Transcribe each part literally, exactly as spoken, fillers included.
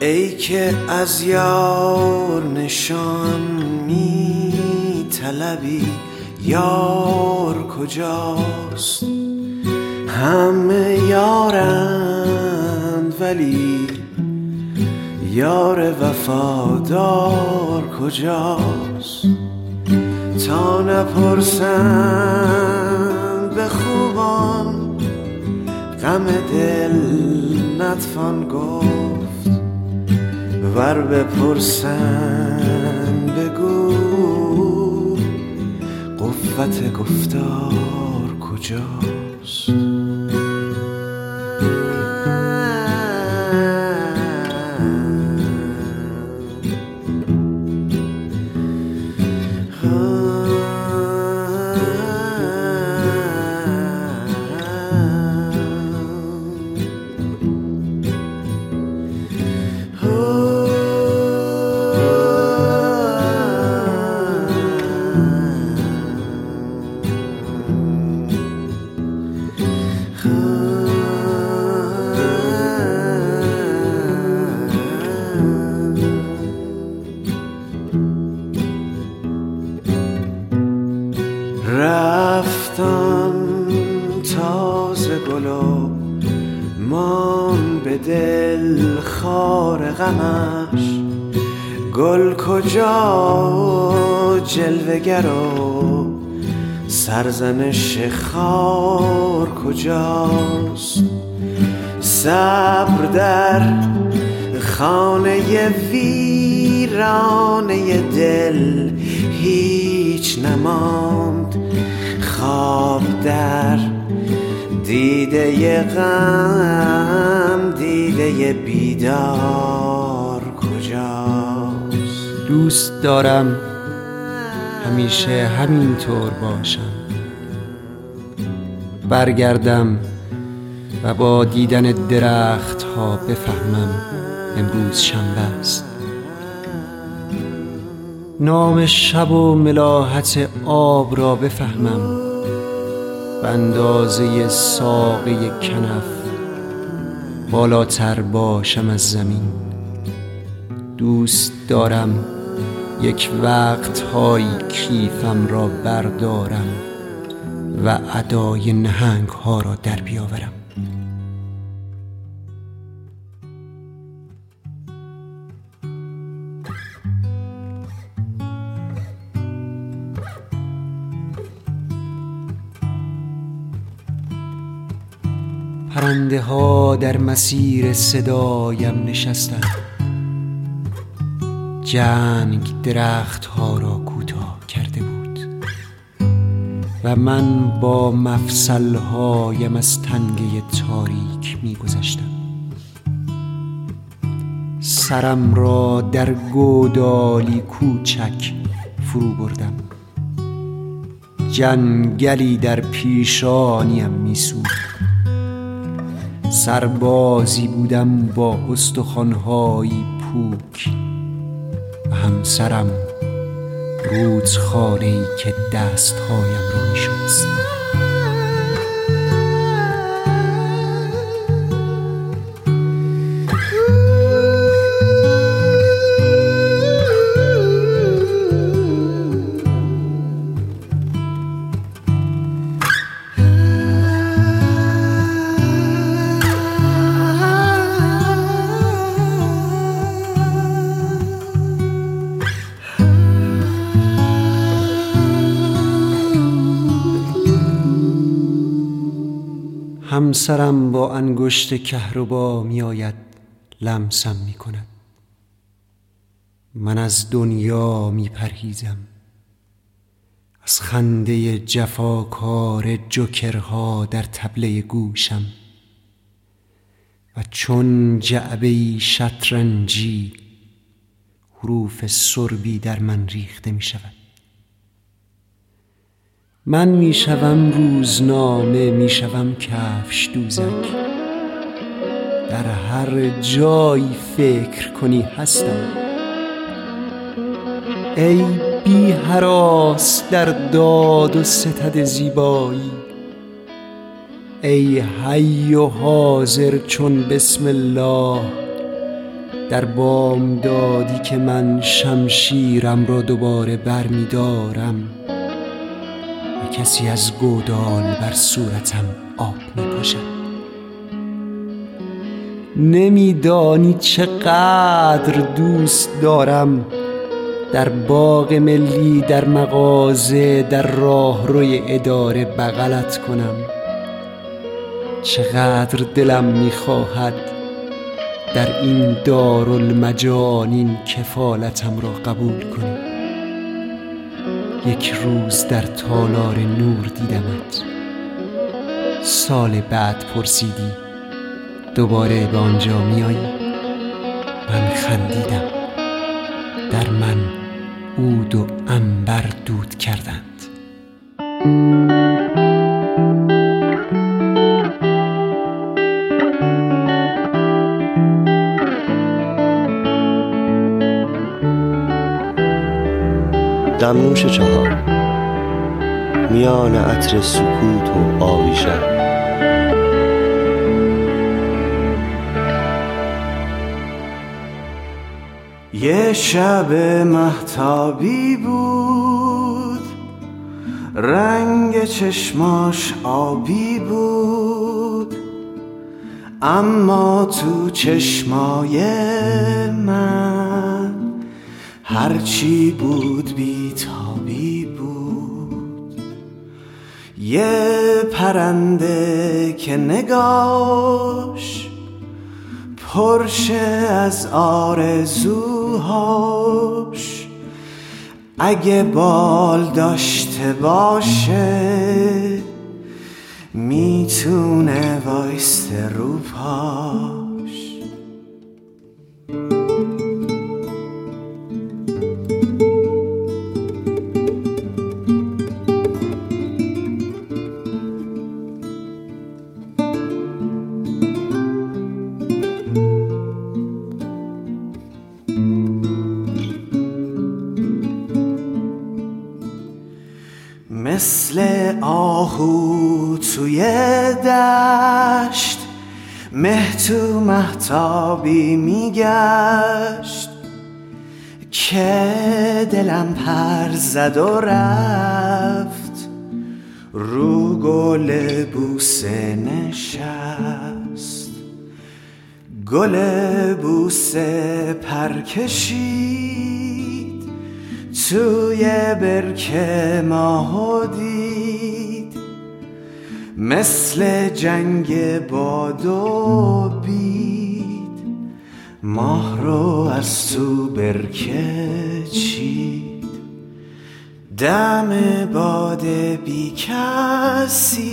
ای که از یار نشان می طلبی یار کجاست؟ همه یارند ولی یار وفادار کجاست؟ تا نپرسند به خوبان غم دل نتوان گفت، ور بپرسن بگو قوت گفتار کجاست؟ رفتن تازه گلو مان به دل خار غمش، گل کجا جلوه‌گر و سرزنش خار کجاست؟ صبر در خانه ویرانه دل هیچ نماند، خواب در دیده غم دیده بیدار کجاست؟ دوست دارم همیشه همینطور باشم، برگردم و با دیدن درخت ها بفهمم امروز شنبه است. نام شب و ملاحت آب را بفهمم و اندازه ساقه کنف بالاتر باشم از زمین. دوست دارم یک وقتهایی کیفم را بردارم و ادای نهنگ ها را در بیاورم. پرنده ها در مسیر صدایم نشستند، جنگ درخت ها را کوتاه کرده بود و من با مفصل هایم از تنگه تاریک می گذشتم. سرم را در گودالی کوچک فرو بردم، جنگلی در پیشانیم می سود. سربازی بودم با استخوان‌های پوک و همسرم رودخانه‌ای که دست‌هایم را می‌شست. همسرم با انگشت کهربا می آید لمسم می کند. من از دنیا می پرهیزم، از خنده جفاکار جوکرها در طبله گوشم و چون جعبه شطرنجی حروف سربی در من ریخته می شود. من میشوم روزنامه، میشوم کفش دوزک، در هر جایی فکر کنی هستم. ای بی هراس در داد و ستد زیبایی، ای حی و حاضر چون بسم الله در بامدادی که من شمشیرم را دوباره بر می دارم و کسی از گودال بر صورتم آب می پاشد. نمی دانی چقدر دوست دارم در باغ ملی، در مغازه، در راهروی اداره بغلت کنم. چقدر دلم میخواهد در این دارالمجانین کفالتم را قبول کنی. یک روز در تالار نور دیدمت، سال بعد پرسیدی دوباره به آنجا میایی؟ من خندیدم، در من عود و عنبر دود کردند. دمنوش چهار، میان عطر سکوت و آبی شب. یه شب مهتابی بود، رنگ چشماش آبی بود، اما تو چشمای من هرچی بود بیتابی بود. یه پرنده که نگاش پرشه از آرزوهاش، اگه بال داشته باشه میتونه وایسته رو پا. مثل آهو توی دشت مه تو مهتابی میگشت، که دلم پر زد و رفت رو گل بوسه نشست. گل بوسه پرکشی توی برکه ماهو دید، مثل جنگ باد و بید ماه رو از تو برکه چید. دم باد بی کسی،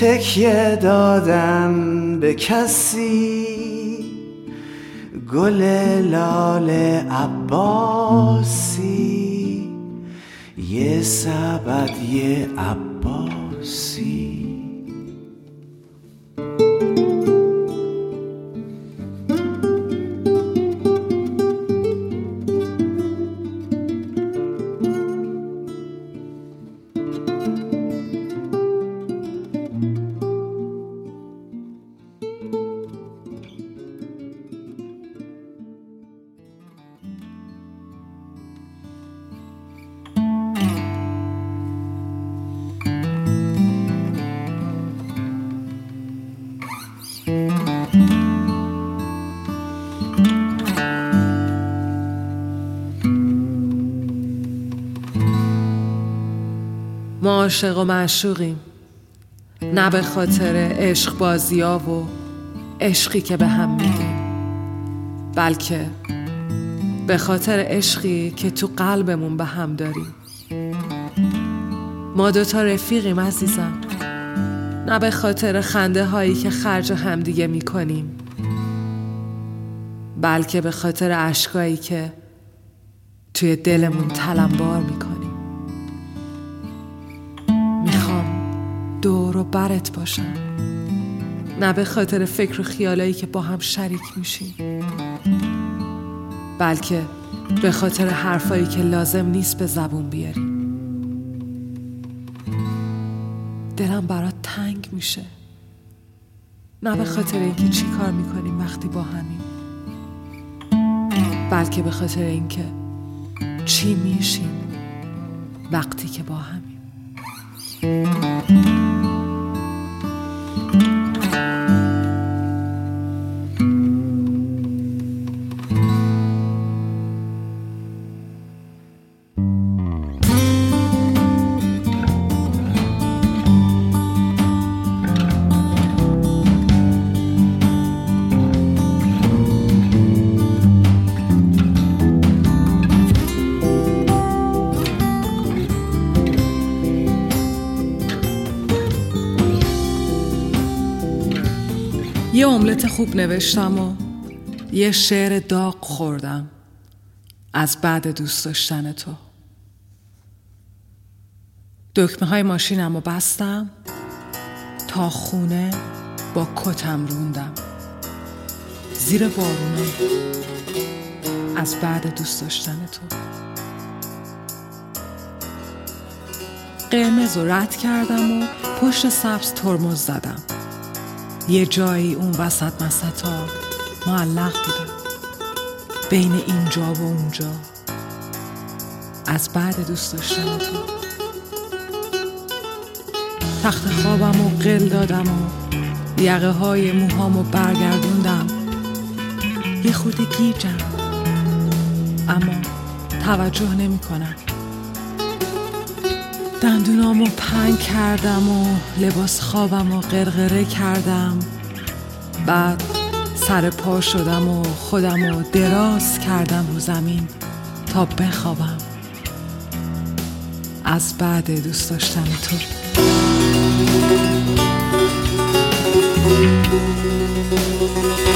تکیه دادن به کسی، گل لاله عباسی، یه سبد یه عباسی. ما عاشق و معشوقیم، نه به خاطر عشق بازی‌ها و عشقی که به هم میدیم، بلکه به خاطر عشقی که تو قلبمون به هم داریم. ما دوتا رفیقیم عزیزم، نه به خاطر خنده هایی که خرج همدیگه میکنیم، بلکه به خاطر اشکایی که توی دلمون تلمبار میکنیم. دور و برت باشن، نه به خاطر فکر و خیالایی که با هم شریک میشی، بلکه به خاطر حرفایی که لازم نیست به زبون بیاری. دلم برات تنگ میشه، نه به خاطر اینکه چی کار میکنیم وقتی با همیم، بلکه به خاطر اینکه چی میشیم وقتی که با همیم. یه املت خوب نوشتم و یه شعر داغ خوردم از بعد دوست داشتن تو. دکمه های ماشینم رو بستم، تا خونه با کتم روندم زیر بارونه از بعد دوست داشتن تو. قرمز رو رد کردم و پشت سبز ترمز زدم. یه جایی اون وسط مسطا معلق بودم، بین اینجا و اونجا از بعد دوست داشتن تو. تخت خوابم و قل دادم و یقه های موهام و برگردوندم. یه خورده گیجم اما توجه نمی کنم. دندونامو پنگ کردم و لباس خوابم و قرقره کردم. بعد سر پا شدم و خودمو دراز کردم رو زمین تا بخوابم از بعد دوست داشتن تو.